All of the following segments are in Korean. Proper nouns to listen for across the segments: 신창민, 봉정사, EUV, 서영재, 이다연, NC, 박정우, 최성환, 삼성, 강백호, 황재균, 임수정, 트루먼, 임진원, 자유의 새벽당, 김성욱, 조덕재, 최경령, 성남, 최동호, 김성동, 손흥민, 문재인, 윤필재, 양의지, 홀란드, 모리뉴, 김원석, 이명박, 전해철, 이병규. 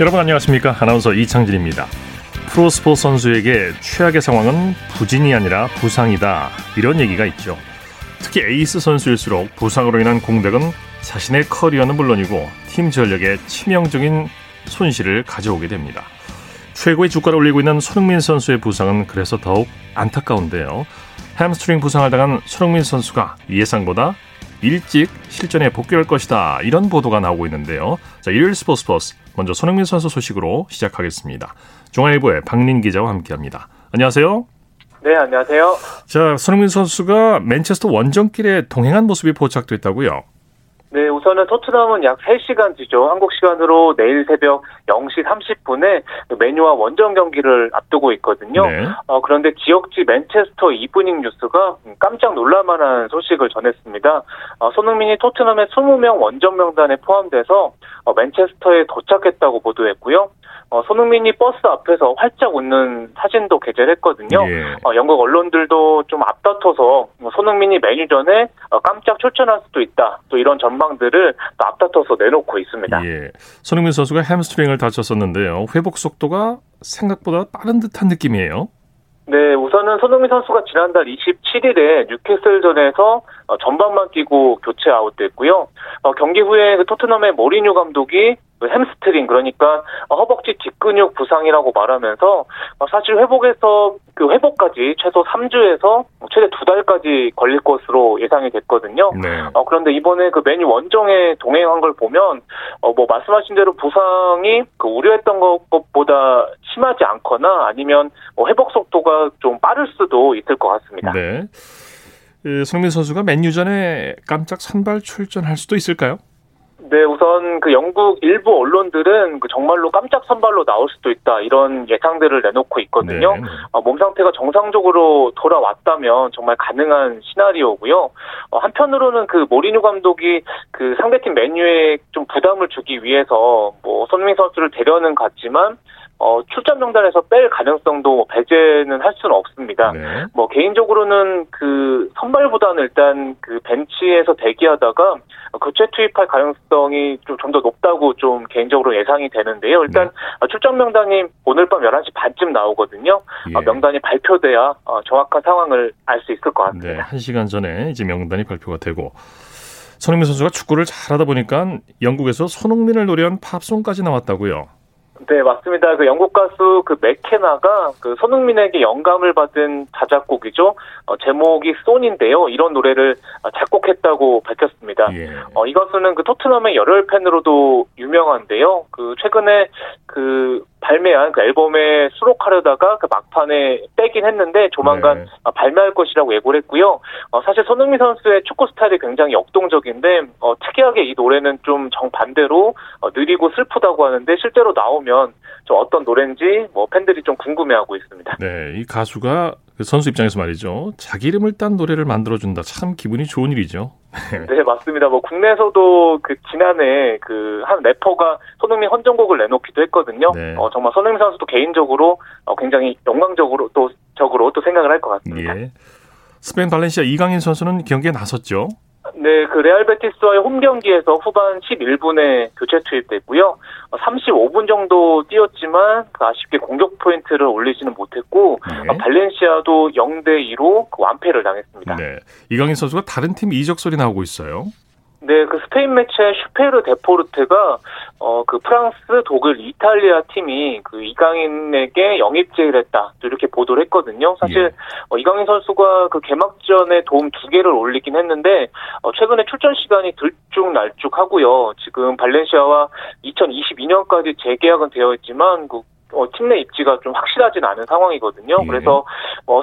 여러분 안녕하십니까? 아나운서 이창진입니다. 프로스포츠 선수에게 최악의 상황은 부진이 아니라 부상이다, 이런 얘기가 있죠. 특히 에이스 선수일수록 부상으로 인한 공백은 자신의 커리어는 물론이고 팀 전력에 치명적인 손실을 가져오게 됩니다. 최고의 주가를 올리고 있는 손흥민 선수의 부상은 그래서 더욱 안타까운데요. 햄스트링 부상을 당한 손흥민 선수가 예상보다 일찍 실전에 복귀할 것이다, 이런 보도가 나오고 있는데요. 자, 일요일 스포츠버스 먼저 손흥민 선수 소식으로 시작하겠습니다. 중앙일보의 박린 기자와 함께합니다. 안녕하세요. 네, 안녕하세요. 자, 손흥민 선수가 맨체스터 원정길에 동행한 모습이 포착됐다고요? 네, 우선은 토트넘은 약 3시간 뒤죠. 한국 시간으로 내일 새벽 0시 30분에 맨유와 원정 경기를 앞두고 있거든요. 네. 그런데 지역지 맨체스터 이브닝 뉴스가 깜짝 놀랄만한 소식을 전했습니다. 손흥민이 토트넘의 20명 원정 명단에 포함돼서 맨체스터에 도착했다고 보도했고요. 손흥민이 버스 앞에서 활짝 웃는 사진도 게재를 했거든요. 예. 영국 언론들도 좀 앞다퉈서 손흥민이 맨유전에 깜짝 출전할 수도 있다, 또 이런 전망들을 또 앞다퉈서 내놓고 있습니다. 예. 손흥민 선수가 햄스트링을 다쳤었는데요. 회복 속도가 생각보다 빠른 듯한 느낌이에요. 네, 우선은 손흥민 선수가 지난달 27일에 뉴캐슬전에서 전반만 뛰고 교체 아웃됐고요. 경기 후에 토트넘의 모리뉴 감독이 햄스트링, 그러니까 허벅지 뒷근육 부상이라고 말하면서 사실 회복에서 그 회복까지 최소 3주에서 최대 2달까지 걸릴 것으로 예상이 됐거든요. 네. 그런데 이번에 그 맨유 원정에 동행한 걸 보면 뭐 말씀하신 대로 부상이 그 우려했던 것보다 심하지 않거나 아니면 회복 속도가 좀 빠를 수도 있을 것 같습니다. 네. 손흥민 선수가 맨유전에 깜짝 선발 출전할 수도 있을까요? 네, 우선 그 영국 일부 언론들은 그 정말로 깜짝 선발로 나올 수도 있다, 이런 예상들을 내놓고 있거든요. 네. 몸 상태가 정상적으로 돌아왔다면 정말 가능한 시나리오고요. 한편으로는 그 모리뉴 감독이 그 상대팀 맨유에 좀 부담을 주기 위해서 뭐 손흥민 선수를 데려는 갔지만 출전 명단에서 뺄 가능성도 배제는 할 수는 없습니다. 네. 뭐 개인적으로는 그 선발보다는 일단 그 벤치에서 대기하다가 교체 투입할 가능성이 좀 더 높다고 좀 개인적으로 예상이 되는데요. 일단 네. 출전 명단이 오늘 밤 11시 반쯤 나오거든요. 예. 명단이 발표돼야 정확한 상황을 알 수 있을 것 같습니다. 네, 1시간 전에 이제 명단이 발표가 되고, 손흥민 선수가 축구를 잘하다 보니까 영국에서 손흥민을 노래한 팝송까지 나왔다고요? 네, 맞습니다. 그 영국 가수 그 맥케나가 그 손흥민에게 영감을 받은 자작곡이죠. 제목이 쏜인데요. 이런 노래를 작곡했다고 밝혔습니다. 예. 이 가수는 그 토트넘의 열혈 팬으로도 유명한데요. 그 최근에 그 발매한 그 앨범에 수록하려다가 그 막판에 빼긴 했는데 조만간 네. 발매할 것이라고 예고를 했고요. 사실 손흥민 선수의 축구 스타일이 굉장히 역동적인데 특이하게 이 노래는 좀 정반대로 느리고 슬프다고 하는데 실제로 나오면 좀 어떤 노래인지 뭐 팬들이 좀 궁금해하고 있습니다. 네, 이 가수가 선수 입장에서 말이죠, 자기 이름을 딴 노래를 만들어준다, 참 기분이 좋은 일이죠. 네, 맞습니다. 뭐 국내에서도 그 지난해 그 한 래퍼가 손흥민 헌정곡을 내놓기도 했거든요. 네. 정말 손흥민 선수도 개인적으로 굉장히 영광적으로 또 생각을 할 것 같습니다. 예. 스페인 발렌시아 이강인 선수는 경기에 나섰죠. 네, 그 레알 베티스와의 홈 경기에서 후반 11분에 교체 투입됐고요. 35분 정도 뛰었지만 아쉽게 공격 포인트를 올리지는 못했고 네. 발렌시아도 0-2로 그 완패를 당했습니다. 네, 이강인 선수가 다른 팀 이적 소리 나오고 있어요. 네, 그 스페인 매체 슈페르 데포르트가 그 프랑스, 독일, 이탈리아 팀이 그 이강인에게 영입 제의를 했다, 이렇게 보도를 했거든요. 사실 예. 이강인 선수가 그 개막전에 도움 2개를 올리긴 했는데 최근에 출전 시간이 들쭉날쭉하고요. 지금 발렌시아와 2022년까지 재계약은 되어 있지만 그 팀 내 입지가 좀 확실하진 않은 상황이거든요. 예. 그래서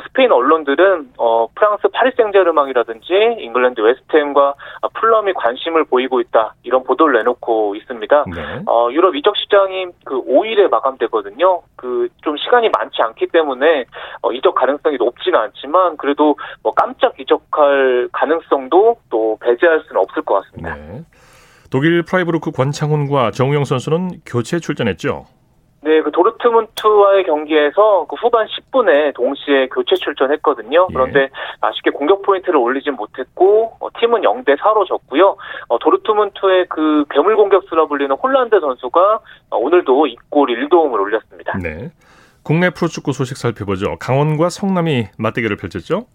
스페인 언론들은 프랑스 파리 생제르맹이라든지 잉글랜드 웨스트햄과 풀럼이 관심을 보이고 있다, 이런 보도를 내놓고 있습니다. 네. 유럽 이적 시장이 그 5일에 마감되거든요. 그 좀 시간이 많지 않기 때문에 이적 가능성이 높지는 않지만 그래도 뭐 깜짝 이적할 가능성도 또 배제할 수는 없을 것 같습니다. 네. 독일 프라이브루크 권창훈과 정우영 선수는 교체 출전했죠. 네, 그 도르트문트와의 경기에서 그 후반 10분에 동시에 교체 출전했거든요. 그런데 아쉽게 공격 포인트를 올리진 못했고 팀은 0-4로 졌고요. 도르트문트의 그 괴물 공격수라 불리는 홀란드 선수가 오늘도 2골 1도움을 올렸습니다. 네, 국내 프로축구 소식 살펴보죠. 강원과 성남이 맞대결을 펼쳤죠?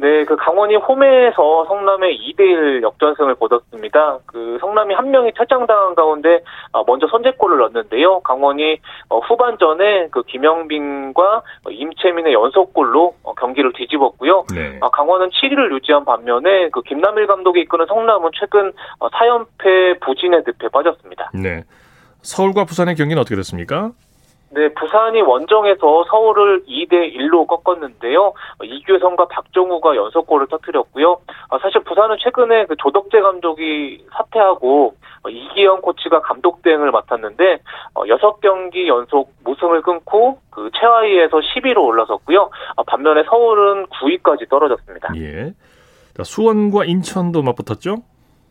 네, 그 강원이 홈에서 성남의 2-1 역전승을 거뒀습니다. 그 성남이 한 명이 퇴장당한 가운데 먼저 선제골을 넣었는데요. 강원이 후반전에 그 김영빈과 임채민의 연속골로 경기를 뒤집었고요. 네. 강원은 7위를 유지한 반면에 그 김남일 감독이 이끄는 성남은 최근 4연패 부진의 늪에 빠졌습니다. 네. 서울과 부산의 경기는 어떻게 됐습니까? 네, 부산이 원정에서 서울을 2-1로 꺾었는데요. 이규성과 박정우가 연속골을 터뜨렸고요. 사실 부산은 최근에 그 조덕재 감독이 사퇴하고 이기영 코치가 감독 대행을 맡았는데 6경기 연속 무승을 끊고 그 최하위에서 10위로 올라섰고요. 반면에 서울은 9위까지 떨어졌습니다. 예. 자, 수원과 인천도 맞붙었죠?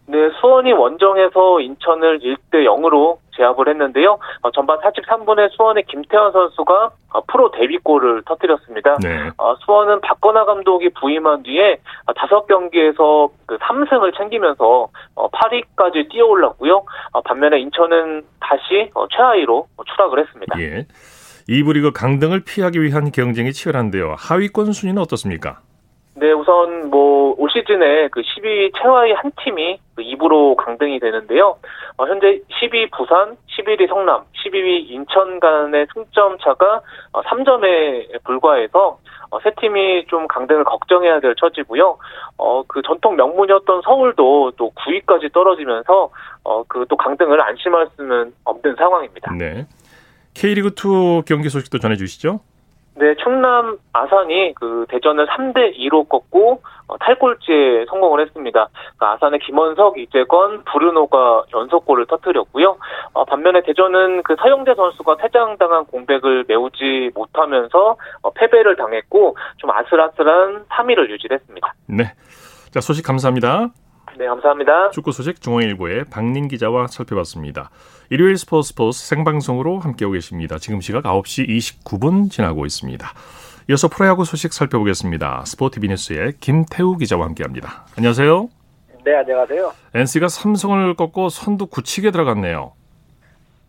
네, 수원이 원정에서 인천을 1-0으로 제압을 했는데요. 전반 43분에 수원의 김태현 선수가 프로 데뷔골을 터뜨렸습니다. 네. 수원은 박건아 감독이 부임한 뒤에 5경기에서 그 3승을 챙기면서 8위까지 뛰어올랐고요. 반면에 인천은 다시 최하위로 추락을 했습니다. 예. 2부 리그 강등을 피하기 위한 경쟁이 치열한데요. 하위권 순위는 어떻습니까? 네, 우선 올 시즌에 그 10위 최하위 한 팀이 2부로 강등이 되는데요. 현재 10위 부산, 11위 성남, 12위 인천 간의 승점 차가 3점에 불과해서 세 팀이 좀 강등을 걱정해야 될 처지고요. 그 전통 명문이었던 서울도 또 9위까지 떨어지면서 그 또 강등을 안심할 수는 없는 상황입니다. 네. K리그2 경기 소식도 전해 주시죠. 네, 충남 아산이 그 대전을 3-2로 꺾고 탈골지에 성공을 했습니다. 아산의 김원석, 이재건, 브루노가 연속골을 터뜨렸고요. 반면에 대전은 그 서영재 선수가 퇴장당한 공백을 메우지 못하면서 패배를 당했고 좀 아슬아슬한 3위를 유지했습니다. 네, 자 소식 감사합니다. 네, 감사합니다. 축구 소식 중앙일보의 박민 기자와 살펴봤습니다. 일요일 스포츠 생방송으로 함께하고 계십니다. 지금 시각 9시 29분 지나고 있습니다. 이어서 프로야구 소식 살펴보겠습니다. 스포티비 뉴스의 김태우 기자와 함께합니다. 안녕하세요. 네, 안녕하세요. NC가 삼성을 꺾고 선두 굳히게 들어갔네요.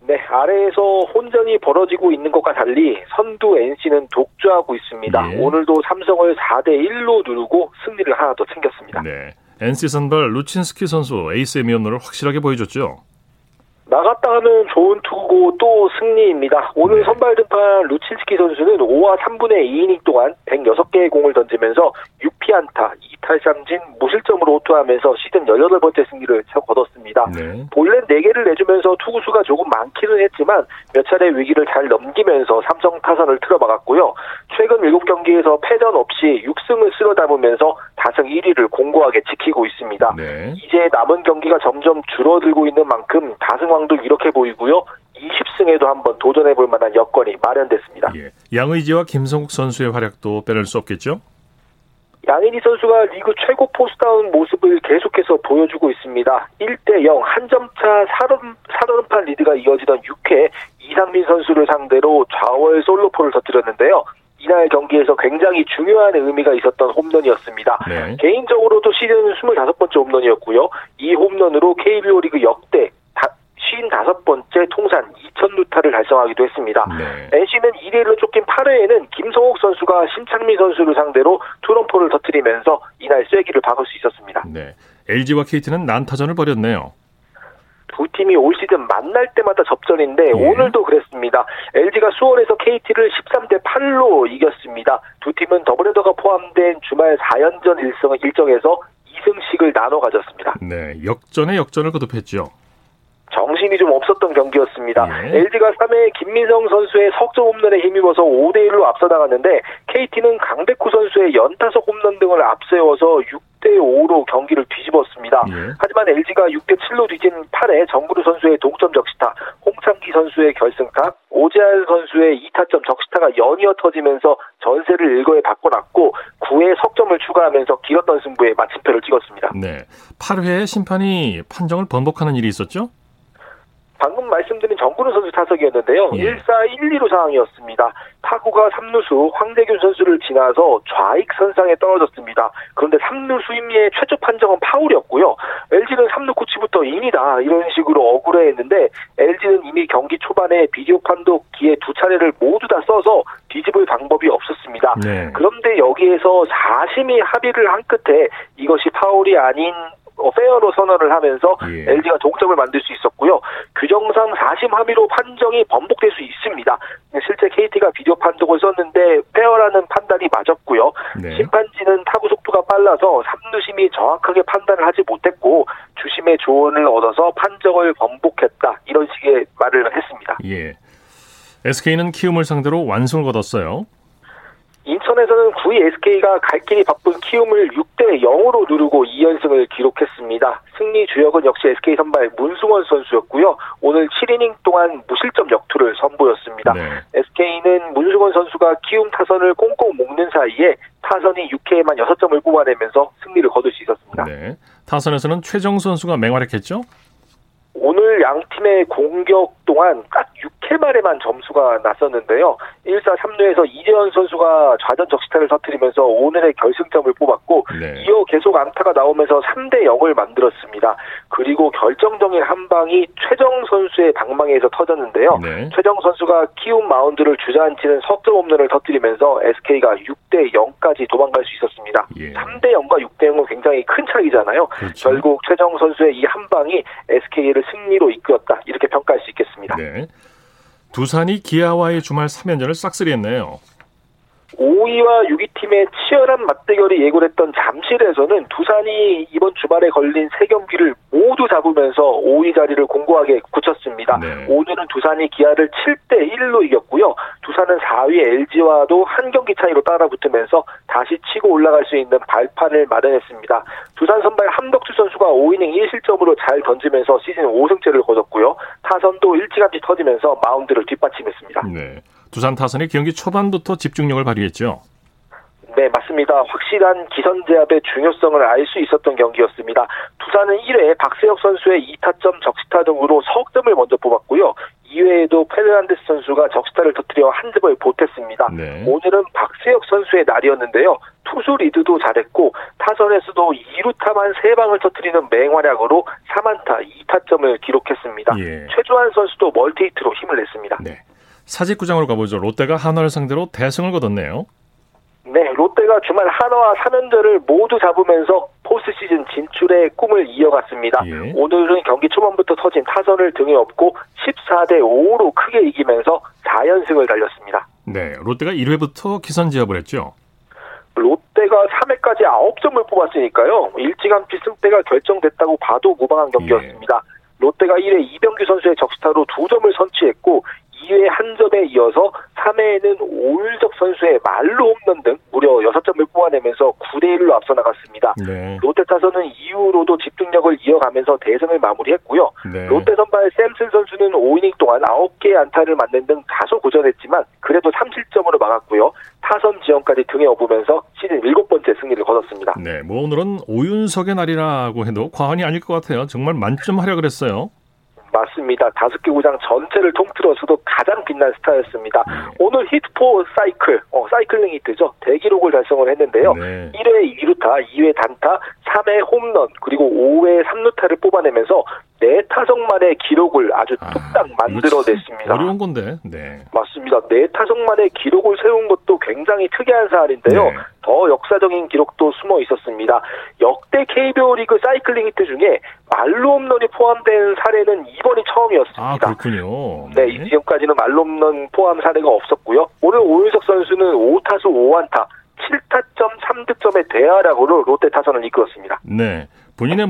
네, 아래에서 혼전이 벌어지고 있는 것과 달리 선두 NC는 독주하고 있습니다. 예. 오늘도 삼성을 4-1로 누르고 승리를 하나 더 챙겼습니다. 네. NC 선발 루친스키 선수 에이스의 면모를 확실하게 보여줬죠. 나갔다 하면 좋은 투구고 또 승리입니다. 오늘 선발 등판 루친스키 선수는 5와 3분의 2이닝 동안 106개의 공을 던지면서 6피안타, 2탈삼진, 무실점으로 호투하면서 시즌 18번째 승리를 거뒀습니다. 네. 볼넷 4개를 내주면서 투구수가 조금 많기는 했지만 몇 차례 위기를 잘 넘기면서 삼성 타선을 틀어막았고요. 최근 7경기에서 패전 없이 6승을 쓸어담으면서 다승 1위를 공고하게 지키고 있습니다. 네. 이제 남은 경기가 점점 줄어들고 있는 만큼 다승 도 이렇게 보이고요. 20승에도 한번 도전해볼 만한 여건이 마련됐습니다. 예. 양의지와 김성욱 선수의 활약도 빼놓을 수 없겠죠? 양의지 선수가 리그 최고 포수다운 모습을 계속해서 보여주고 있습니다. 1-0 한 점차 4런판 리드가 이어지던 6회 이상민 선수를 상대로 좌월 솔로포를 터뜨렸는데요. 이날 경기에서 굉장히 중요한 의미가 있었던 홈런이었습니다. 네. 개인적으로도 시즌 25번째 홈런이었고요. 이 홈런으로 KBO 리그 역대 55번째 통산 2000루타를 달성하기도 했습니다. 네. NC는 2-1로 쫓긴 8회에는 김성욱 선수가 신창민 선수를 상대로 투런포를 터뜨리면서 이날 쐐기를 박을 수 있었습니다. 네. LG와 KT는 난타전을 벌였네요. 두 팀이 올 시즌 만날 때마다 접전인데 오늘도 그랬습니다. LG가 수원에서 KT를 13-8로 이겼습니다. 두 팀은 더블헤더가 포함된 주말 4연전 일정에서 2승씩을 나눠 가졌습니다. 네, 역전에 역전을 거듭했죠. 정신이 좀 없었던 경기였습니다. 예. LG가 3회에 김민성 선수의 석점 홈런에 힘입어서 5-1로 앞서 나갔는데 KT는 강백호 선수의 연타석 홈런 등을 앞세워서 6-5로 경기를 뒤집었습니다. 예. 하지만 LG가 6-7로 뒤진 8회 정구루 선수의 동점 적시타, 홍창기 선수의 결승타, 오재환 선수의 2타점 적시타가 연이어 터지면서 전세를 1거에 바꿔놨고 9회 석점을 추가하면서 길었던 승부에 마침표를 찍었습니다. 네, 8회에 심판이 판정을 번복하는 일이 있었죠? 방금 말씀드린 정근우 선수 타석이었는데요. 예. 1사 1-2루 상황이었습니다. 타구가 3루수 황재균 선수를 지나서 좌익 선상에 떨어졌습니다. 그런데 3루수 임리의 최초 판정은 파울이었고요. LG는 3루 코치부터 인이다 이런 식으로 억울해했는데 LG는 이미 경기 초반에 비디오 판독기에 두 차례를 모두 다 써서 뒤집을 방법이 없었습니다. 네. 그런데 여기에서 4심이 합의를 한 끝에 이것이 파울이 아닌 페어로 선언을 하면서 예. LG가 동점을 만들 수 있었고요. 규정상 4심 합의로 판정이 번복될 수 있습니다. 실제 KT가 비디오 판독을 썼는데 페어라는 판단이 맞았고요. 네. 심판진은 타구 속도가 빨라서 3루심이 정확하게 판단을 하지 못했고 주심의 조언을 얻어서 판정을 번복했다. 이런 식의 말을 했습니다. 예. SK는 키움을 상대로 완승을 거뒀어요. 인천에서는 9위 SK가 갈 길이 바쁜 키움을 6-0으로 누르고 2연승을 기록했습니다. 승리 주역은 역시 SK 선발 문승원 선수였고요. 오늘 7이닝 동안 무실점 역투를 선보였습니다. 네. SK는 문승원 선수가 키움 타선을 꽁꽁 묶는 사이에 타선이 6회에만 6점을 뽑아내면서 승리를 거둘 수 있었습니다. 네. 타선에서는 최정 선수가 맹활약했죠? 오늘 양 팀의 공격 동안 딱 6회 말에만 점수가 났었는데요. 1사 3루에서 이재건 선수가 좌전 적시타를 터뜨리면서 오늘의 결승점을 뽑았고 네. 이어 계속 안타가 나오면서 3-0을 만들었습니다. 그리고 결정적인 한 방이 최정 선수의 방망이에서 터졌는데요. 네. 최정 선수가 키움 마운드를 주저앉히는 석점 홈런을 터뜨리면서 SK가 6-0까지 도망갈 수 있었습니다. 예. 3-0과 6-0은 굉장히 큰 차이잖아요. 그렇죠. 결국 최정 선수의 이 한 방이 SK를 승리로 이끌었다 이렇게 평가할 수 있겠습니다. 네. 두산이 기아와의 주말 3연전을 싹쓸이했네요. 5위와 6위 팀의 치열한 맞대결이 예고됐던 잠실에서는 두산이 이번 주말에 걸린 3경기를 모두 잡으면서 5위 자리를 공고하게 굳혔습니다. 네. 오늘은 두산이 기아를 7-1로 이겼고요. 두산은 4위 LG와도 한 경기 차이로 따라붙으면서 다시 치고 올라갈 수 있는 발판을 마련했습니다. 두산 선발 함덕주 선수가 5이닝 1실점으로 잘 던지면서 시즌 5승째를 거뒀고요. 타선도 일찌감치 터지면서 마운드를 뒷받침했습니다. 네. 두산 타선이 경기 초반부터 집중력을 발휘했죠. 네, 맞습니다. 확실한 기선제압의 중요성을 알 수 있었던 경기였습니다. 두산은 1회에 박세혁 선수의 2타점 적시타 등으로 석점을 먼저 뽑았고요. 2회에도 페르난데스 선수가 적시타를 터뜨려 한 점을 보탰습니다. 네. 오늘은 박세혁 선수의 날이었는데요. 투수 리드도 잘했고 타선에서도 2루타만 3방을 터뜨리는 맹활약으로 3안타 2타점을 기록했습니다. 예. 최주환 선수도 멀티히트로 힘을 냈습니다. 네. 사직구장으로 가보죠. 롯데가 한화를 상대로 대승을 거뒀네요. 네, 롯데가 주말 한화와 3연전을 모두 잡으면서 포스트시즌 진출의 꿈을 이어갔습니다. 예. 오늘은 경기 초반부터 터진 타선을 등에 업고 14-5로 크게 이기면서 4연승을 달렸습니다. 네, 롯데가 1회부터 기선제압을 했죠. 롯데가 3회까지 9점을 뽑았으니까요. 일찌감치 승패가 결정됐다고 봐도 무방한 경기였습니다. 예. 롯데가 1회 이병규 선수의 적시타로 2점을 선취했고 2회 1점에 이어서 3회에는 오율석 선수의 말로 홈런 등 무려 6점을 뽑아내면서 9-1로 앞서 나갔습니다. 네. 롯데 타선은 이후로도 집중력을 이어가면서 대승을 마무리했고요. 네. 롯데 선발 샘슨 선수는 5이닝 동안 9개의 안타를 맞는 등 다소 고전했지만 그래도 3실점으로 막았고요. 타선 지원까지 등에 업으면서 시즌 7번째 승리를 거뒀습니다. 네, 뭐 오늘은 오윤석의 날이라고 해도 과언이 아닐 것 같아요. 정말 만점 활약을 했어요. 맞습니다. 5개 구장 전체를 통틀어서도 가장 빛난 스타였습니다. 네. 오늘 히트포 사이클, 사이클링 히트죠. 대기록을 달성을 했는데요. 네. 1회 2루타, 2회 단타, 3회 홈런, 그리고 5회 3루타를 뽑아내면서 4타석만의 기록을 아주 뚝딱 만들어냈습니다. 어려운 건데. 네. 맞습니다. 4타석만의 기록을 세운 것도 굉장히 특이한 사안인데요. 네. 더 역사적인 기록도 숨어 있었습니다. 역대 KBO 리그 사이클링 히트 중에 말로 홈런이 포함된 사례는 이번이 처음이었습니다. 아, 그렇군요. 네, 네. 지금까지는 말로 홈런 포함 사례가 없었고요. 오늘 오윤석 선수는 5타수 5안타, 7타점 3득점의 대활약으로 롯데 타선을 이끌었습니다. 네, 본인의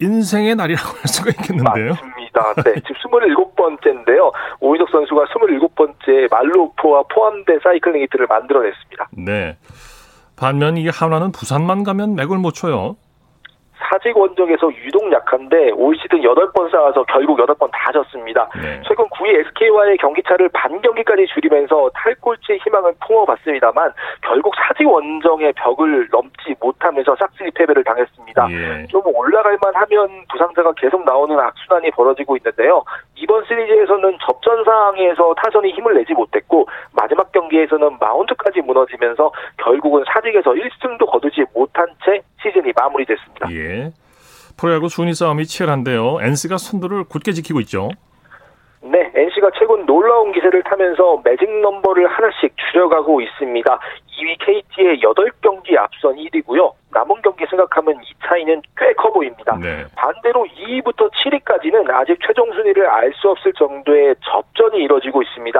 인생의 날이라고 할 수가 있겠는데요. 맞습니다. 네, 지금 27번째인데요. 오윤석 선수가 27번째 말로포와 포함된 사이클링 히트를 만들어냈습니다. 네, 반면 이 한화는 부산만 가면 맥을 못 쳐요. 사직 원정에서 유독 약한데 올 시즌 8번 쌓아서 결국 8번 다 졌습니다. 네. 최근 9위 SK와의 경기차를 반 경기까지 줄이면서 탈꼴찌의 희망은 품어봤습니다만 결국 사직 원정의 벽을 넘지 못하면서 싹쓸이 패배를 당했습니다. 예. 좀 올라갈만 하면 부상자가 계속 나오는 악순환이 벌어지고 있는데요. 이번 시리즈에서는 접전 상황에서 타선이 힘을 내지 못했고 마지막 경기에서는 마운드까지 무너지면서 결국은 사직에서 1승도 거두지 못한 채 시즌이 마무리됐습니다. 예. 프로야구 순위 싸움이 치열한데요. NC가 선두를 굳게 지키고 있죠. 네, NC가 최근 놀라운 기세를 타면서 매직 넘버를 하나씩 줄여가고 있습니다. 2위 KT의 8경기 앞선 1위고요. 남은 경기 생각하면 이 차이는 꽤 커 보입니다. 네. 반대로 2위부터 7위까지는 아직 최종 순위를 알 수 없을 정도의 접전이 이뤄지고 있습니다.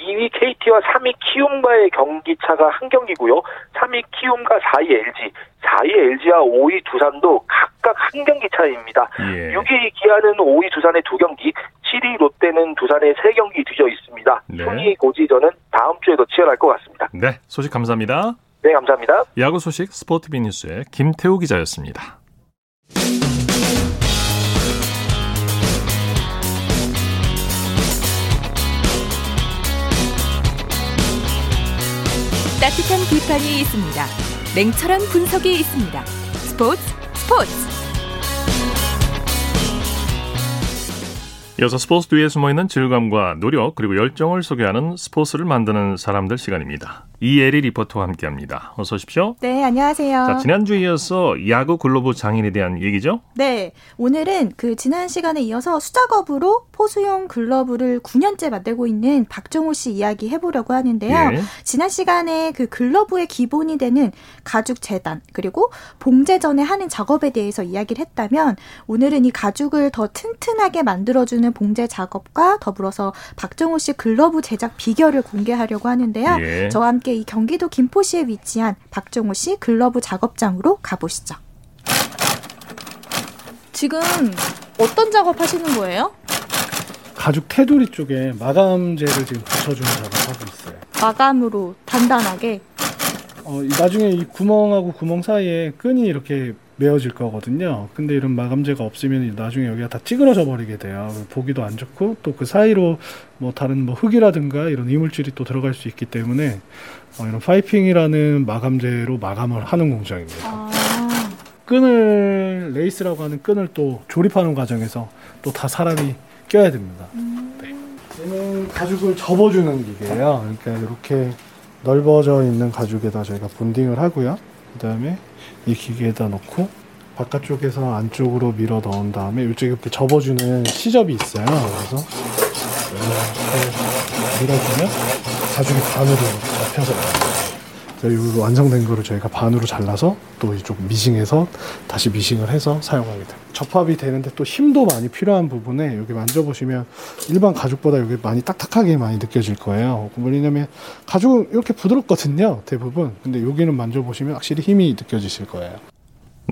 2위 KT와 3위 키움과의 경기차가 한 경기고요. 3위 키움과 4위 LG, 4위 LG와 5위 두산도 각각 한 경기 차이입니다. 예. 6위 기아는 5위 두산의 2경기, 7위 롯데는 두산의 3경기 뒤져 있습니다. 네. 순위 고지전은 다음 주에도 치열할 것 같습니다. 네, 소식 감사합니다. 네, 감사합니다. 야구 소식 스포티비 뉴스의 김태우 기자였습니다. 따뜻한 비판이 있습니다. 냉철한 분석이 있습니다. 스포츠. 이어서 스포츠 뒤에 숨어있는 즐거움과 노력 그리고 열정을 소개하는 스포츠를 만드는 사람들 시간입니다. 이예리 리포터와 함께합니다. 어서 오십시오. 네, 안녕하세요. 자, 지난주에 이어서 야구 글로브 장인에 대한 얘기죠? 네, 오늘은 그 지난 시간에 이어서 수작업으로 포수용 글러브를 9년째 만들고 있는 박종호 씨 이야기 해보려고 하는데요. 예. 지난 시간에 그 글러브의 기본이 되는 가죽 재단 그리고 봉제 전에 하는 작업에 대해서 이야기를 했다면 오늘은 이 가죽을 더 튼튼하게 만들어주는 봉제 작업과 더불어서 박종호 씨 글러브 제작 비결을 공개하려고 하는데요. 예. 저와 함께 이 경기도 김포시에 위치한 박종호 씨 글러브 작업장으로 가보시죠. 지금 어떤 작업하시는 거예요? 가죽 테두리 쪽에 마감재를 지금 붙여주는 작업하고 있어요. 마감으로 단단하게? 나중에 이 구멍하고 구멍 사이에 끈이 이렇게 메어질 거거든요. 근데 이런 마감재가 없으면 나중에 여기가 다 찌그러져 버리게 돼요. 보기도 안 좋고 또 그 사이로 뭐 다른 뭐 흙이라든가 이런 이물질이 또 들어갈 수 있기 때문에 이런 파이핑이라는 마감재로 마감을 하는 공장입니다. 끈을 레이스라고 하는 끈을 또 조립하는 과정에서 또 다 사람이 껴야 됩니다. 네. 얘는 가죽을 접어주는 기계예요. 그러니까 이렇게 넓어져 있는 가죽에다 저희가 본딩을 하고요. 그 다음에 이 기계에다 넣고 바깥쪽에서 안쪽으로 밀어 넣은 다음에 이쪽에 이렇게 접어주는 시접이 있어요. 그래서 이렇게 밀어주면 가죽이 반으로 접혀서 이 완성된 거를 저희가 반으로 잘라서 또 이쪽 미싱해서 다시 미싱을 해서 사용하게 됩니다. 접합이 되는데 또 힘도 많이 필요한 부분에 여기 만져보시면 일반 가죽보다 여기 많이 딱딱하게 많이 느껴질 거예요. 왜냐면 가죽은 이렇게 부드럽거든요, 대부분. 근데 여기는 만져보시면 확실히 힘이 느껴지실 거예요.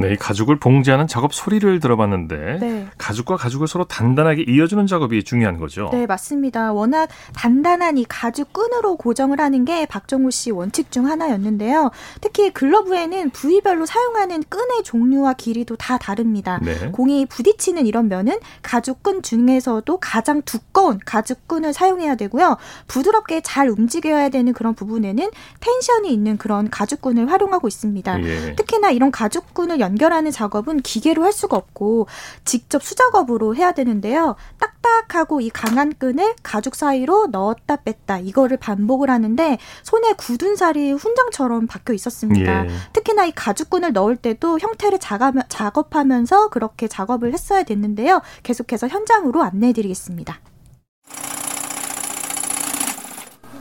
네, 이 가죽을 봉제하는 작업 소리를 들어봤는데 네. 가죽과 가죽을 서로 단단하게 이어주는 작업이 중요한 거죠? 네, 맞습니다. 워낙 단단한 이 가죽 끈으로 고정을 하는 게 박정우 씨 원칙 중 하나였는데요. 특히 글러브에는 부위별로 사용하는 끈의 종류와 길이도 다 다릅니다. 네. 공이 부딪히는 이런 면은 가죽끈 중에서도 가장 두꺼운 가죽끈을 사용해야 되고요. 부드럽게 잘 움직여야 되는 그런 부분에는 텐션이 있는 그런 가죽끈을 활용하고 있습니다. 예. 특히나 이런 가죽끈을 연결하는 작업은 기계로 할 수가 없고 직접 수작업으로 해야 되는데요. 딱딱하고 이 강한 끈을 가죽 사이로 넣었다 뺐다 이거를 반복을 하는데 손에 굳은 살이 훈장처럼 박혀 있었습니다. 예. 특히나 이 가죽끈을 넣을 때도 형태를 작업하면서 그렇게 작업을 했어야 됐는데요. 계속해서 현장으로 안내해드리겠습니다.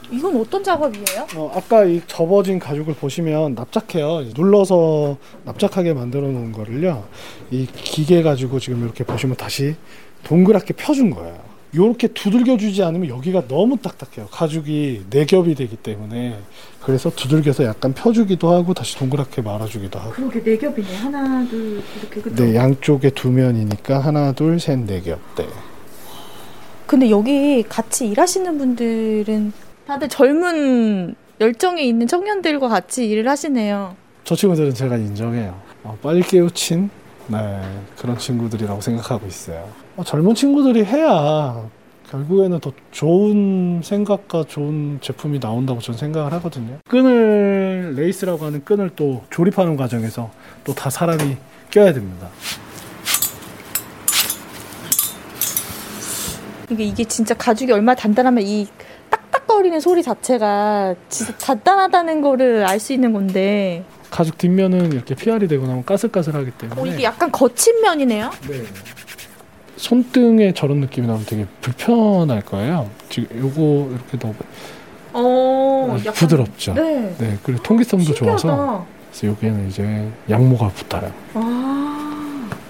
이건 어떤 작업이에요? 아까 이 접어진 가죽을 보시면 납작해요. 눌러서 납작하게 만들어 놓은 거를요. 이 기계 가지고 지금 이렇게 보시면 다시 동그랗게 펴준 거예요. 이렇게 두들겨주지 않으면 여기가 너무 딱딱해요. 가죽이 내겹이 되기 때문에. 그래서 두들겨서 약간 펴주기도 하고 다시 동그랗게 말아주기도 하고. 그렇게 내겹이네. 하나, 둘, 이렇게. 그쵸? 네, 양쪽에 두 면이니까 하나, 둘, 셋, 내겹. 네. 근데 여기 같이 일하시는 분들은 다들 젊은 열정이 있는 청년들과 같이 일을 하시네요. 저 친구들은 제가 인정해요. 빨리 깨우친 네, 그런 친구들이라고 생각하고 있어요. 젊은 친구들이 해야 결국에는 더 좋은 생각과 좋은 제품이 나온다고 저는 생각을 하거든요. 끈을, 레이스라고 하는 끈을 또 조립하는 과정에서 또 다 사람이 껴야 됩니다. 이게 진짜 가죽이 얼마나 단단하면 이 딱딱거리는 소리 자체가 진짜 단단하다는 거를 알 수 있는 건데, 가죽 뒷면은 이렇게 PR이 되고 나면 까슬까슬하기 때문에 이게 약간 거친 면이네요? 네. 손등에 저런 느낌이 나면 되게 불편할 거예요. 지금 요거 이렇게 넣어 약간 부드럽죠? 네. 네. 그리고 통기성도 신기하다. 좋아서 그래서 여기에는 이제 양모가 붙어요.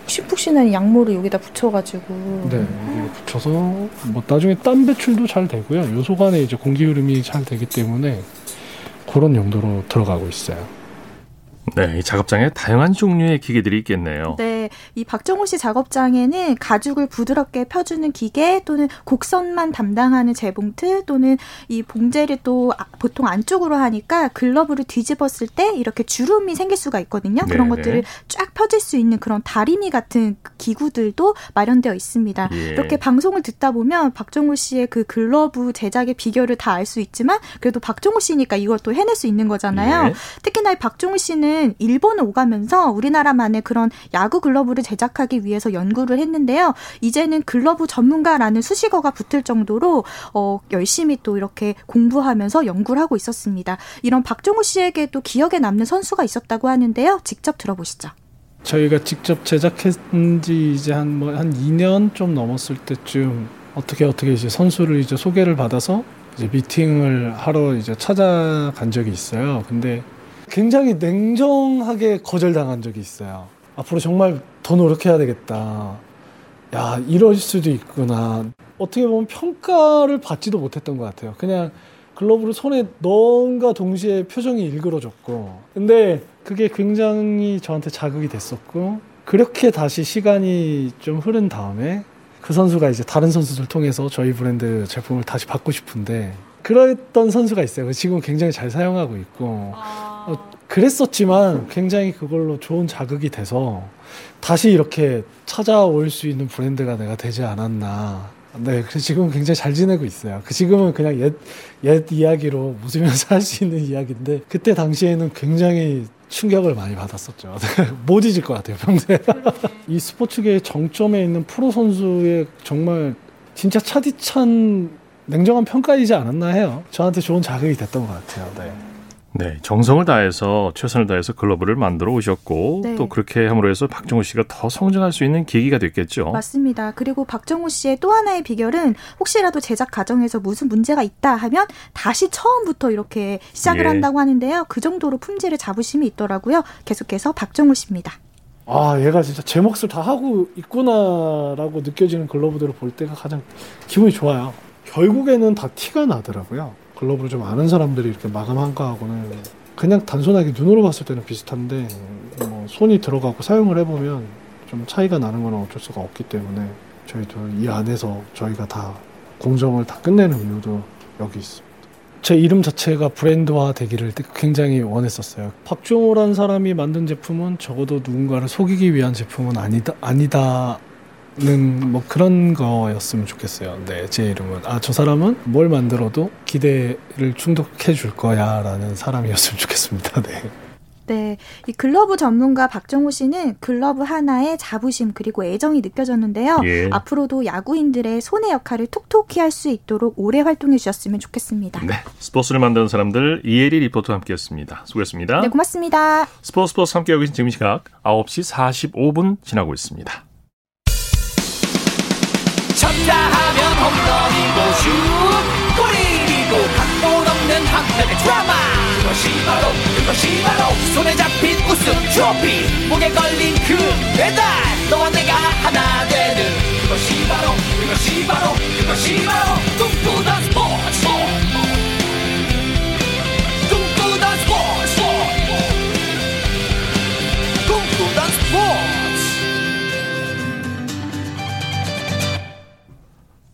푹신푹신한 양모를 여기다 붙여가지고. 네, 여기 붙여서 뭐 나중에 땀 배출도 잘 되고요. 요 속 안에 이제 공기 흐름이 잘 되기 때문에 그런 용도로 들어가고 있어요. 네, 이 작업장에 다양한 종류의 기계들이 있겠네요. 네, 이 박정호 씨 작업장에는 가죽을 부드럽게 펴주는 기계 또는 곡선만 담당하는 재봉틀 또는 이 봉제를 또 보통 안쪽으로 하니까 글러브를 뒤집었을 때 이렇게 주름이 생길 수가 있거든요. 네네. 그런 것들을 쫙 펴질 수 있는 그런 다리미 같은 기구들도 마련되어 있습니다. 예. 이렇게 방송을 듣다 보면 박정호 씨의 그 글러브 제작의 비결을 다 알 수 있지만 그래도 박정호 씨니까 이걸 또 해낼 수 있는 거잖아요. 예. 특히나 이 박정호 씨는 일본을 오가면서 우리나라만의 그런 야구 글러브를 제작하기 위해서 연구를 했는데요. 이제는 글러브 전문가라는 수식어가 붙을 정도로 열심히 또 이렇게 공부하면서 연구를 하고 있었습니다. 이런 박정호 씨에게 또 기억에 남는 선수가 있었다고 하는데요. 직접 들어보시죠. 저희가 직접 제작한 지 이제 한 2년 좀 넘었을 때쯤 어떻게 이제 선수를 이제 소개를 받아서 이제 미팅을 하러 이제 찾아간 적이 있어요. 근데 굉장히 냉정하게 거절당한 적이 있어요. 앞으로 정말 더 노력해야 되겠다. 야, 이럴 수도 있구나. 어떻게 보면 평가를 받지도 못했던 것 같아요. 그냥 글러브를 손에 넣은과 동시에 표정이 일그러졌고. 근데 그게 굉장히 저한테 자극이 됐었고, 그렇게 다시 시간이 좀 흐른 다음에 그 선수가 이제 다른 선수들 통해서 저희 브랜드 제품을 다시 받고 싶은데 그랬던 선수가 있어요. 지금 굉장히 잘 사용하고 있고 그랬었지만 굉장히 그걸로 좋은 자극이 돼서 다시 이렇게 찾아올 수 있는 브랜드가 내가 되지 않았나. 네, 그래서 지금은 굉장히 잘 지내고 있어요. 지금은 그냥 옛 이야기로 웃으면서 할 수 있는 이야기인데 그때 당시에는 굉장히 충격을 많이 받았었죠. 못 잊을 것 같아요, 평생. 이 스포츠계의 정점에 있는 프로 선수의 정말 진짜 차디찬 냉정한 평가이지 않았나 해요. 저한테 좋은 자극이 됐던 것 같아요. 네. 네, 정성을 다해서 최선을 다해서 글러브를 만들어 오셨고 네. 또 그렇게 함으로 해서 박정호 씨가 더 성장할 수 있는 계기가 됐겠죠. 맞습니다. 그리고 박정호 씨의 또 하나의 비결은 혹시라도 제작 과정에서 무슨 문제가 있다 하면 다시 처음부터 이렇게 시작을 한다고 하는데요. 그 정도로 품질의 자부심이 있더라고요. 계속해서 박정호 씨입니다. 아, 얘가 진짜 제 몫을 다 하고 있구나라고 느껴지는 글러브들을 볼 때가 가장 기분이 좋아요. 결국에는 다 티가 나더라고요. 글러브를 좀 아는 사람들이 이렇게 마감한 거하고는 그냥 단순하게 눈으로 봤을 때는 비슷한데 손이 들어가고 사용을 해보면 좀 차이가 나는 건 어쩔 수가 없기 때문에 저희도 이 안에서 저희가 다 공정을 다 끝내는 이유도 여기 있습니다. 제 이름 자체가 브랜드화 되기를 굉장히 원했었어요. 박종호라는 사람이 만든 제품은 적어도 누군가를 속이기 위한 제품은 아니다. 뭐 그런 거였으면 좋겠어요. 네, 제 이름은 저 사람은 뭘 만들어도 기대를 충족해 줄 거야라는 사람이었으면 좋겠습니다. 네. 네, 이 글러브 전문가 박정호 씨는 글러브 하나에 자부심 그리고 애정이 느껴졌는데요. 예. 앞으로도 야구인들의 손의 역할을 톡톡히 할 수 있도록 오래 활동해 주셨으면 좋겠습니다. 네, 스포츠를 만드는 사람들 이혜리 리포터와 함께했습니다. 수고했습니다. 네, 고맙습니다. 스포츠 함께하고 계신 지금 시각 9시 45분 지나고 있습니다. 쳤다 하면 홈런이고 슛 골이고 각본 없는 한편의 드라마 그것이 바로 손에 잡힌 우승 트로피 목에 걸린 그 배달 너와 내가 하나 되는 그것이 바로 꿈꾸던 스포츠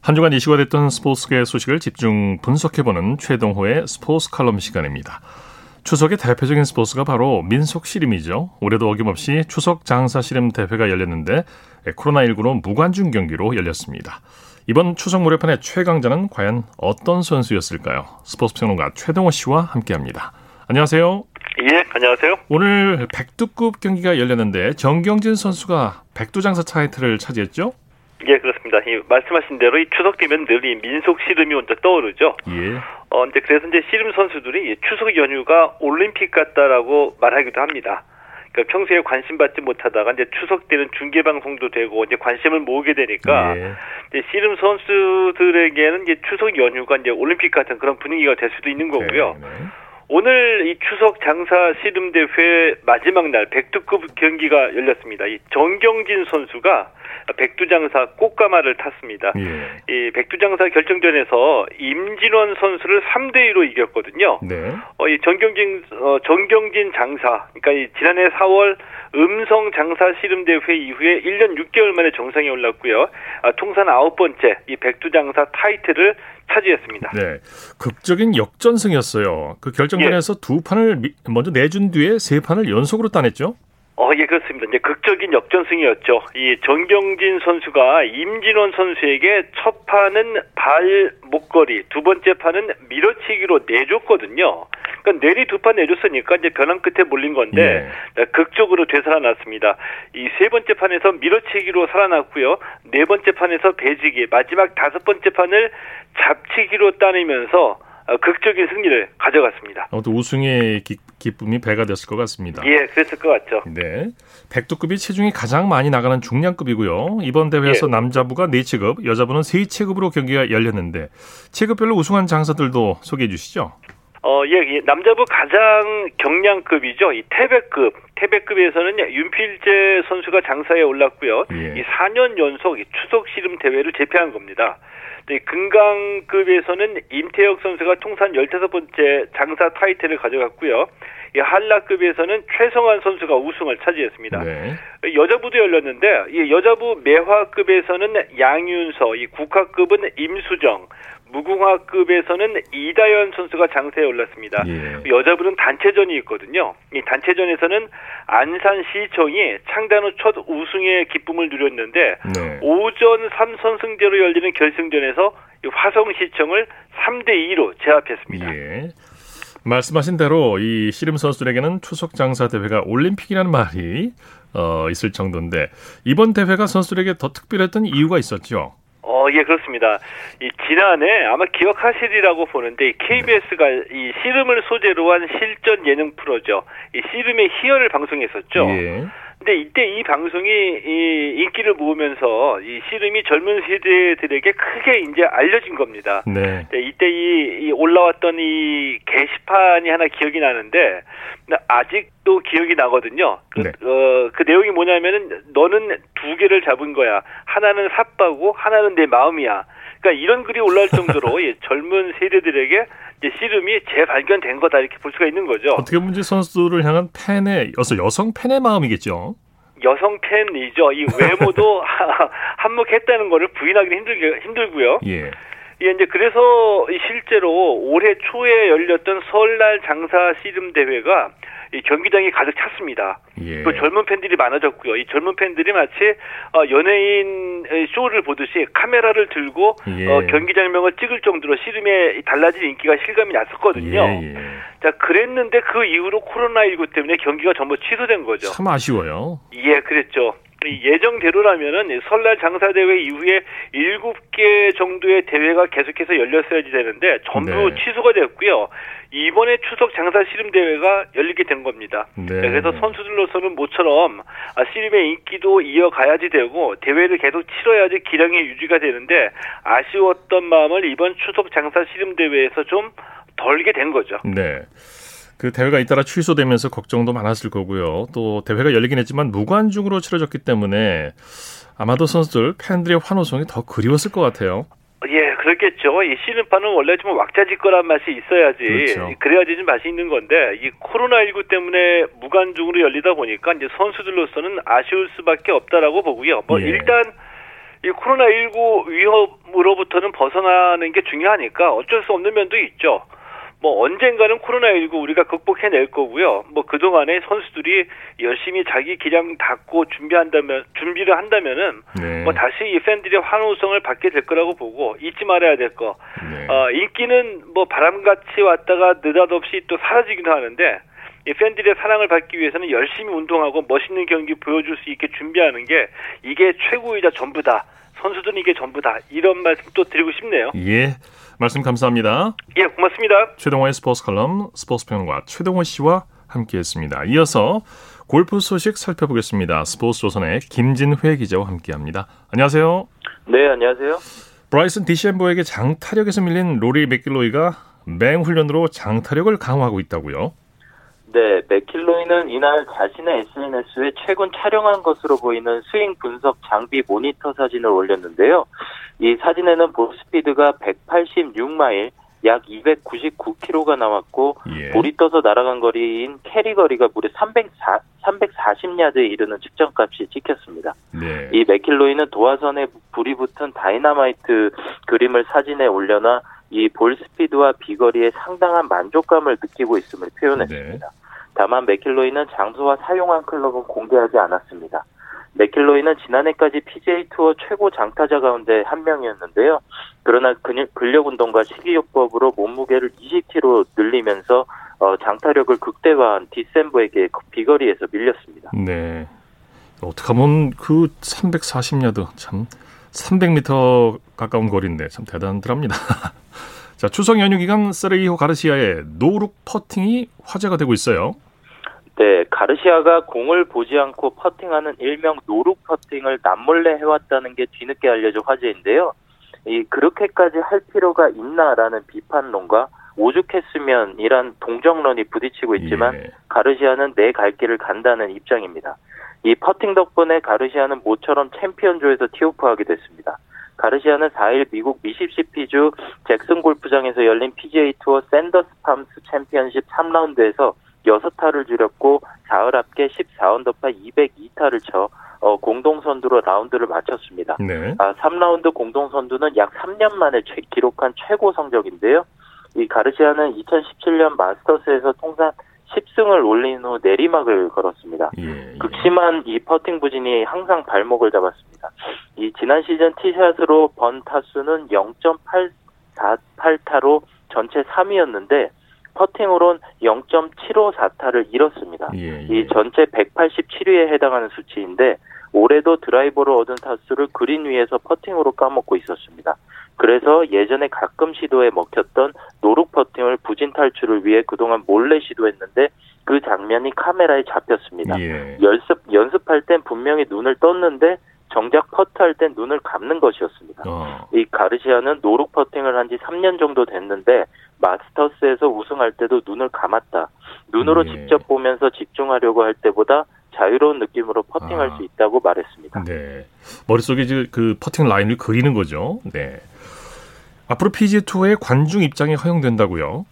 한 주간 이슈가 됐던 스포츠계 소식을 집중 분석해보는 최동호의 스포츠 칼럼 시간입니다. 추석의 대표적인 스포츠가 바로 민속씨름이죠. 올해도 어김없이 추석 장사씨름 대회가 열렸는데 코로나19로 무관중 경기로 열렸습니다. 이번 추석 무렵판의 최강자는 과연 어떤 선수였을까요? 스포츠평론가 최동호 씨와 함께합니다. 안녕하세요. 예, 안녕하세요. 오늘 백두급 경기가 열렸는데 정경진 선수가 백두장사 타이틀을 차지했죠? 예, 그렇습니다. 말씀하신 대로 이 추석 되면 늘 이 민속 씨름이 먼저 떠오르죠. 예. 그래서 씨름 선수들이 추석 연휴가 올림픽 같다라고 말하기도 합니다. 그러니까 평소에 관심 받지 못하다가 추석 때는 중계 방송도 되고 관심을 모으게 되니까 예. 씨름 선수들에게는 추석 연휴가 올림픽 같은 그런 분위기가 될 수도 있는 거고요. 네, 네. 오늘 이 추석 장사 씨름 대회 마지막 날 백두급 경기가 열렸습니다. 이 정경진 선수가 백두장사 꽃가마를 탔습니다. 예. 이 백두장사 결정전에서 임진원 선수를 3대2로 이겼거든요. 네. 이 정경진 장사, 그러니까 이 지난해 4월 음성 장사 씨름 대회 이후에 1년 6개월 만에 정상에 올랐고요. 통산 9번째 이 백두장사 타이틀을 차지했습니다. 네, 극적인 역전승이었어요. 그 결정전에서 예. 두 판을 먼저 내준 뒤에 세 판을 연속으로 따냈죠. 예, 그렇습니다. 극적인 역전승이었죠. 이 정경진 선수가 임진원 선수에게 첫 판은 발 목걸이, 두 번째 판은 밀어치기로 내줬거든요. 그러니까 내리 두 판 내줬으니까 변환 끝에 몰린 건데 예. 극적으로 되살아났습니다. 이 세 번째 판에서 밀어치기로 살아났고요. 네 번째 판에서 배지기, 마지막 다섯 번째 판을 잡치기로 따내면서 극적인 승리를 가져갔습니다. 또 우승의 기쁨이 배가 됐을 것 같습니다. 예, 그랬을 것 같죠. 네, 백두급이 체중이 가장 많이 나가는 중량급이고요. 이번 대회에서 예. 남자부가 4체급, 여자부는 3체급으로 경기가 열렸는데 체급별로 우승한 장사들도 소개해 주시죠. 예, 남자부 가장 경량급이죠. 이 태백급에서는 윤필재 선수가 장사에 올랐고요. 예. 이 4년 연속 이 추석 씨름 대회를 제패한 겁니다. 네, 금강급에서는 임태혁 선수가 통산 15번째 장사 타이틀을 가져갔고요. 이 한라급에서는 최성환 선수가 우승을 차지했습니다. 네. 여자부도 열렸는데 이 여자부 매화급에서는 양윤서, 이 국화급은 임수정, 무궁화급에서는 이다연 선수가 장사에 올랐습니다. 예. 여자부는 단체전이 있거든요. 이 단체전에서는 안산시청이 창단 후 첫 우승의 기쁨을 누렸는데 네. 오전 3선승제로 열리는 결승전에서 화성시청을 3대2로 제압했습니다. 예. 말씀하신 대로 이 씨름 선수들에게는 추석 장사 대회가 올림픽이라는 말이 있을 정도인데 이번 대회가 선수들에게 더 특별했던 이유가 있었죠? 예, 그렇습니다. 이 지난해 아마 기억하시리라고 보는데 KBS가 이 씨름을 소재로 한 실전 예능 프로죠. 이 씨름의 희열을 방송했었죠. 예. 근데 이때 이 방송이 이 인기를 모으면서 이 씨름이 젊은 세대들에게 크게 이제 알려진 겁니다. 네. 이때 이 올라왔던 이 게시판이 하나 기억이 나는데 아직도 기억이 나거든요. 네. 그 내용이 뭐냐면은 너는 두 개를 잡은 거야. 하나는 삿바고 하나는 내 마음이야. 그러니까 이런 글이 올라올 정도로 젊은 세대들에게 씨름이 재발견된 거다 이렇게 볼 수가 있는 거죠. 어떻게 보면 선수를 향한 여성 팬의 마음이겠죠. 여성 팬이죠. 이 외모도 한몫했다는 거를 부인하기는 힘들고요. 예. 예, 그래서 실제로 올해 초에 열렸던 설날 장사 씨름 대회가 이 경기장이 가득 찼습니다. 예. 또 젊은 팬들이 많아졌고요. 이 젊은 팬들이 마치 연예인 쇼를 보듯이 카메라를 들고 예. 경기장명을 찍을 정도로 씨름에 달라진 인기가 실감이 났었거든요. 예. 자, 그랬는데 그 이후로 코로나19 때문에 경기가 전부 취소된 거죠. 참 아쉬워요. 예, 그랬죠. 예정대로라면은 설날 장사대회 이후에 7개 정도의 대회가 계속해서 열렸어야지 되는데 전부 네. 취소가 됐고요. 이번에 추석 장사 씨름 대회가 열리게 된 겁니다. 네. 그래서 선수들로서는 모처럼 씨름의 인기도 이어가야지 되고 대회를 계속 치러야지 기량이 유지가 되는데 아쉬웠던 마음을 이번 추석 장사 씨름 대회에서 좀 덜게 된 거죠. 네. 그 대회가 잇따라 취소되면서 걱정도 많았을 거고요. 또 대회가 열리긴 했지만 무관중으로 치러졌기 때문에 아마도 선수들, 팬들의 환호성이 더 그리웠을 것 같아요. 예, 그렇겠죠. 이 씨름판은 원래 좀 왁자지껄한 맛이 있어야지. 그렇죠. 그래야지 좀 맛이 있는 건데 이 코로나19 때문에 무관중으로 열리다 보니까 이제 선수들로서는 아쉬울 수밖에 없다라고 보고요. 뭐 예. 일단 이 코로나19 위협으로부터는 벗어나는 게 중요하니까 어쩔 수 없는 면도 있죠. 뭐 언젠가는 코로나19 우리가 극복해낼 거고요. 뭐 그동안에 선수들이 열심히 자기 기량 닦고 준비를 한다면은 네. 뭐 다시 이 팬들의 환호성을 받게 될 거라고 보고 잊지 말아야 될 거. 네. 인기는 뭐 바람같이 왔다가 느닷없이 또 사라지기도 하는데 이 팬들의 사랑을 받기 위해서는 열심히 운동하고 멋있는 경기 보여줄 수 있게 준비하는 게 이게 최고이자 전부다. 선수들은 이게 전부다. 이런 말씀 또 드리고 싶네요. 예. 말씀 감사합니다. 예, 고맙습니다. 최동호의 스포츠 칼럼, 스포츠 평론가 최동호 씨와 함께했습니다. 이어서 골프 소식 살펴보겠습니다. 스포츠 조선의 김진회 기자와 함께합니다. 안녕하세요. 네, 안녕하세요. 브라이슨 디시엠버에게 장타력에서 밀린 로리 맥길로이가 맹훈련으로 장타력을 강화하고 있다고요? 네, 맥킬로이는 이날 자신의 SNS에 최근 촬영한 것으로 보이는 스윙 분석 장비 모니터 사진을 올렸는데요. 이 사진에는 볼 스피드가 186마일, 약 299km가 나왔고 예. 볼이 떠서 날아간 거리인 캐리 거리가 무려 340야드에 이르는 측정값이 찍혔습니다. 네. 이 맥킬로이는 도화선에 불이 붙은 다이너마이트 그림을 사진에 올려놔 이 볼 스피드와 비거리에 상당한 만족감을 느끼고 있음을 표현했습니다. 네. 다만 맥킬로이는 장소와 사용한 클럽은 공개하지 않았습니다. 맥킬로이는 지난해까지 PGA 투어 최고 장타자 가운데 한 명이었는데요. 그러나 근력운동과 식이요법으로 몸무게를 20kg 늘리면서 장타력을 극대화한 디셈버에게 비거리에서 밀렸습니다. 네. 어떻게 하면 그 340야드 참 300m 가까운 거리인데 참 대단합니다. 자, 추석 연휴 기간 세르히오 가르시아의 노룩 퍼팅이 화제가 되고 있어요. 네, 가르시아가 공을 보지 않고 퍼팅하는 일명 노룩 퍼팅을 남몰래 해왔다는 게 뒤늦게 알려져 화제인데요. 이 그렇게까지 할 필요가 있나라는 비판론과 오죽했으면 이란 동정론이 부딪히고 있지만 예. 가르시아는 내 갈 길을 간다는 입장입니다. 이 퍼팅 덕분에 가르시아는 모처럼 챔피언조에서 티오프하게 됐습니다. 가르시아는 4일 미국 미시시피주 잭슨 골프장에서 열린 PGA 투어 샌더스 팜스 챔피언십 3라운드에서 6타를 줄였고 4홀 합계 14언더파 202타를 쳐 공동선두로 라운드를 마쳤습니다. 네. 3라운드 공동선두는 약 3년 만에 기록한 최고 성적인데요. 이 가르시아는 2017년 마스터스에서 통산 10승을 올린 후 내리막을 걸었습니다. 예, 예. 극심한 이 퍼팅 부진이 항상 발목을 잡았습니다. 이 지난 시즌 티샷으로 번 타수는 0.848타로 전체 3위였는데 퍼팅으론 0.754타를 잃었습니다. 예, 예. 이 전체 187위에 해당하는 수치인데 올해도 드라이버로 얻은 타수를 그린 위에서 퍼팅으로 까먹고 있었습니다. 그래서 예전에 가끔 시도에 먹혔던 노룩 퍼팅을 부진 탈출을 위해 그동안 몰래 시도했는데 그 장면이 카메라에 잡혔습니다. 예. 연습할 땐 분명히 눈을 떴는데 정작 퍼트할 땐 눈을 감는 것이었습니다. 이 가르시아는 노룩 퍼팅을 한 지 3년 정도 됐는데 마스터스에서 우승할 때도 눈을 감았다. 눈으로 예. 직접 보면서 집중하려고 할 때보다 자유로운 느낌으로 퍼팅할 수 있다고 말했습니다. 네, 머릿속에 그 퍼팅 라인을 그리는 거죠. 네. 앞으로 PGA 투어의 관중 입장이 허용된다고요?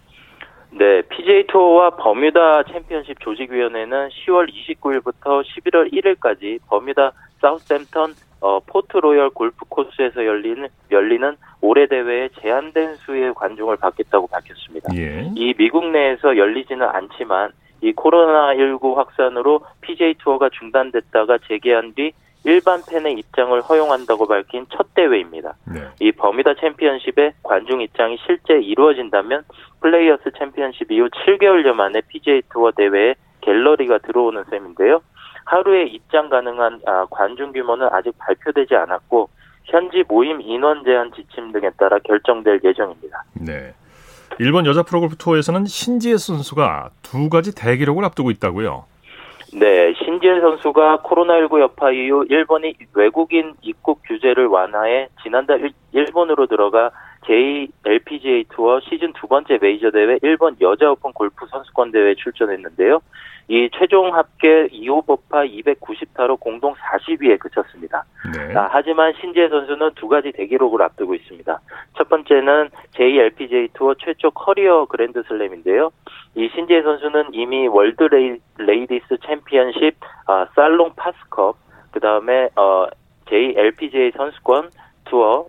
네, PGA 투어와 버뮤다 챔피언십 조직위원회는 10월 29일부터 11월 1일까지 버뮤다 사우스햄튼 포트로열 골프코스에서 열리는 올해 대회에 제한된 수의 관중을 받겠다고 밝혔습니다. 예. 이 미국 내에서 열리지는 않지만 이 코로나19 확산으로 PGA 투어가 중단됐다가 재개한 뒤 일반 팬의 입장을 허용한다고 밝힌 첫 대회입니다. 네. 이 버뮤다 챔피언십의 관중 입장이 실제 이루어진다면 플레이어스 챔피언십 이후 7개월여 만에 PGA 투어 대회에 갤러리가 들어오는 셈인데요. 하루에 입장 가능한 관중 규모는 아직 발표되지 않았고 현지 모임 인원 제한 지침 등에 따라 결정될 예정입니다. 네. 일본 여자 프로골프 투어에서는 신지혜 선수가 두 가지 대기록을 앞두고 있다고요? 네, 신지혜 선수가 코로나19 여파 이후 일본이 외국인 입국 규제를 완화해 지난달 일본으로 들어가 제2LPGA 투어 시즌 두 번째 메이저 대회 일본 여자 오픈 골프 선수권 대회에 출전했는데요. 이 최종 합계 2오버파 290타로 공동 40위에 그쳤습니다. 네. 하지만 신지혜 선수는 두 가지 대기록을 앞두고 있습니다. 첫 번째는 제2LPGA 투어 최초 커리어 그랜드슬램인데요. 이 신지혜 선수는 이미 월드 레이디스 챔피언십, 살롱 파스컵, 그 다음에 제2LPGA 선수권 투어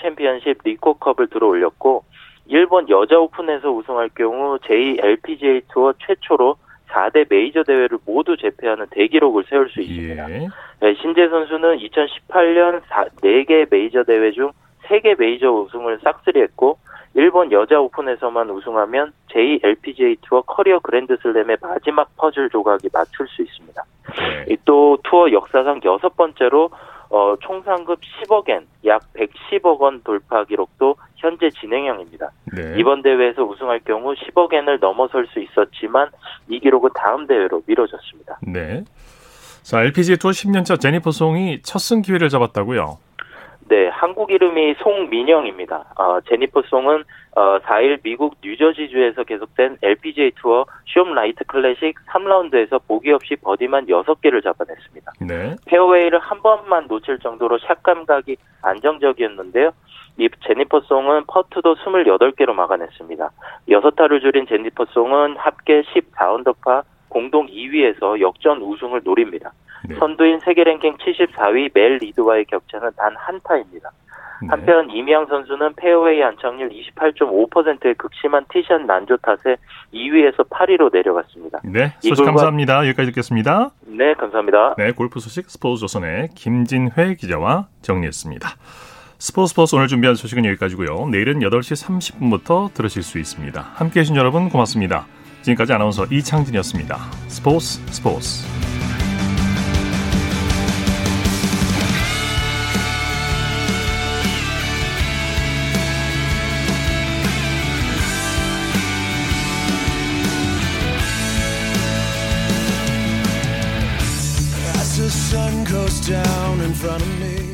챔피언십 리코컵을 들어올렸고 일본 여자 오픈에서 우승할 경우 제2LPGA 투어 최초로 4대 메이저 대회를 모두 제패하는 대기록을 세울 수 있습니다. 예. 네, 신재 선수는 2018년 4개 메이저 대회 중 3개 메이저 우승을 싹쓸이했고 일본 여자 오픈에서만 우승하면 제2LPGA 투어 커리어 그랜드슬램의 마지막 퍼즐 조각이 맞출 수 있습니다. 네. 또 투어 역사상 6번째로 총상금 10억엔 약 110억 원 돌파 기록도 현재 진행형입니다. 네. 이번 대회에서 우승할 경우 10억엔을 넘어설 수 있었지만 이 기록은 다음 대회로 미뤄졌습니다. 네. 자, LPGA 투어 10년차 제니퍼 송이 첫 승 기회를 잡았다고요? 네, 한국 이름이 송민영입니다. 제니퍼 송은 4일 미국 뉴저지주에서 계속된 LPGA 투어 쇼움 라이트 클래식 3라운드에서 보기 없이 버디만 6개를 잡아냈습니다. 네. 페어웨이를 한 번만 놓칠 정도로 샷 감각이 안정적이었는데요. 이 제니퍼 송은 퍼트도 28개로 막아냈습니다. 6타를 줄인 제니퍼 송은 합계 14언더파 공동 2위에서 역전 우승을 노립니다. 네. 선두인 세계 랭킹 74위 멜 리드와의 격차는 단 한 타입니다. 네. 한편 임희양 선수는 페어웨이 안착률 28.5%의 극심한 티샷 난조 탓에 2위에서 8위로 내려갔습니다. 네, 소식 감사합니다. 여기까지 듣겠습니다. 네, 감사합니다. 네, 골프 소식 스포츠조선의 김진회 기자와 정리했습니다. 스포츠 오늘 준비한 소식은 여기까지고요. 내일은 8시 30분부터 들으실 수 있습니다. 함께해 주신 여러분 고맙습니다. 지금까지 아나운서 이창진이었습니다. 스포츠. Down in front of me.